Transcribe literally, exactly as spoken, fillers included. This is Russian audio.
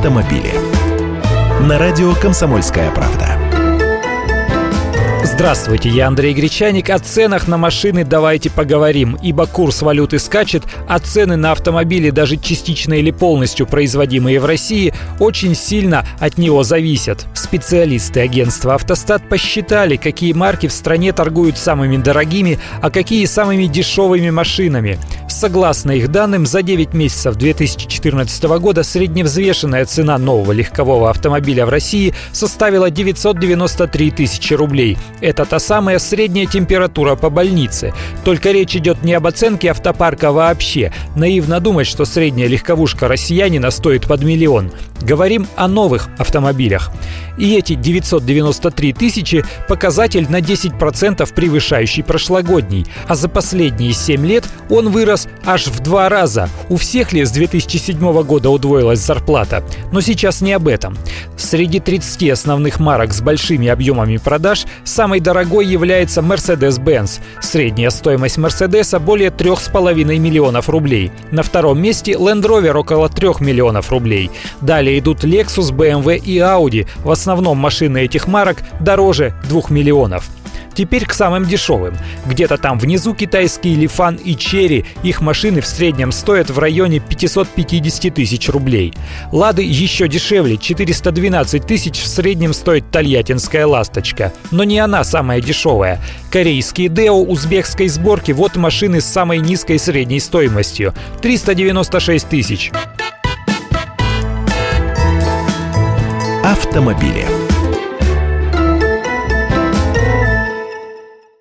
автомобили. На радио «Комсомольская правда». Здравствуйте, я Андрей Гречаник. О ценах на машины давайте поговорим, ибо курс валюты скачет, а цены на автомобили, даже частично или полностью производимые в России, очень сильно от него зависят. Специалисты агентства «Автостат» посчитали, какие марки в стране торгуют самыми дорогими, а какие самыми дешевыми машинами. Согласно их данным, за девять месяцев две тысячи четырнадцатого года средневзвешенная цена нового легкового автомобиля в России составила девятьсот девяносто три тысячи рублей. Это та самая средняя температура по больнице. Только речь идет не об оценке автопарка вообще. Наивно думать, что средняя легковушка россиянина стоит под миллион. Говорим о новых автомобилях. И эти девятьсот девяносто три тысячи – показатель на десять процентов превышающий прошлогодний. А за последние семь лет он вырос аж в два раза. У всех ли с две тысячи седьмого года удвоилась зарплата? Но сейчас не об этом. Среди тридцати основных марок с большими объемами продаж самой дорогой является Mercedes-Benz. Средняя стоимость Mercedes более три с половиной миллионов рублей. На втором месте Land Rover около трех миллионов рублей. Далее идут Lexus, бэ эм вэ и Audi. В основном машины этих марок дороже двух миллионов. Теперь к самым дешевым. Где-то там внизу китайские Лифан и Черри. Их машины в среднем стоят в районе пятьсот пятьдесят тысяч рублей. Лады еще дешевле. четыреста двенадцать тысяч в среднем стоит тольяттинская «Ласточка». Но не она самая дешевая. Корейские Део узбекской сборки. Вот машины с самой низкой средней стоимостью. триста девяносто шесть тысяч. Автомобили.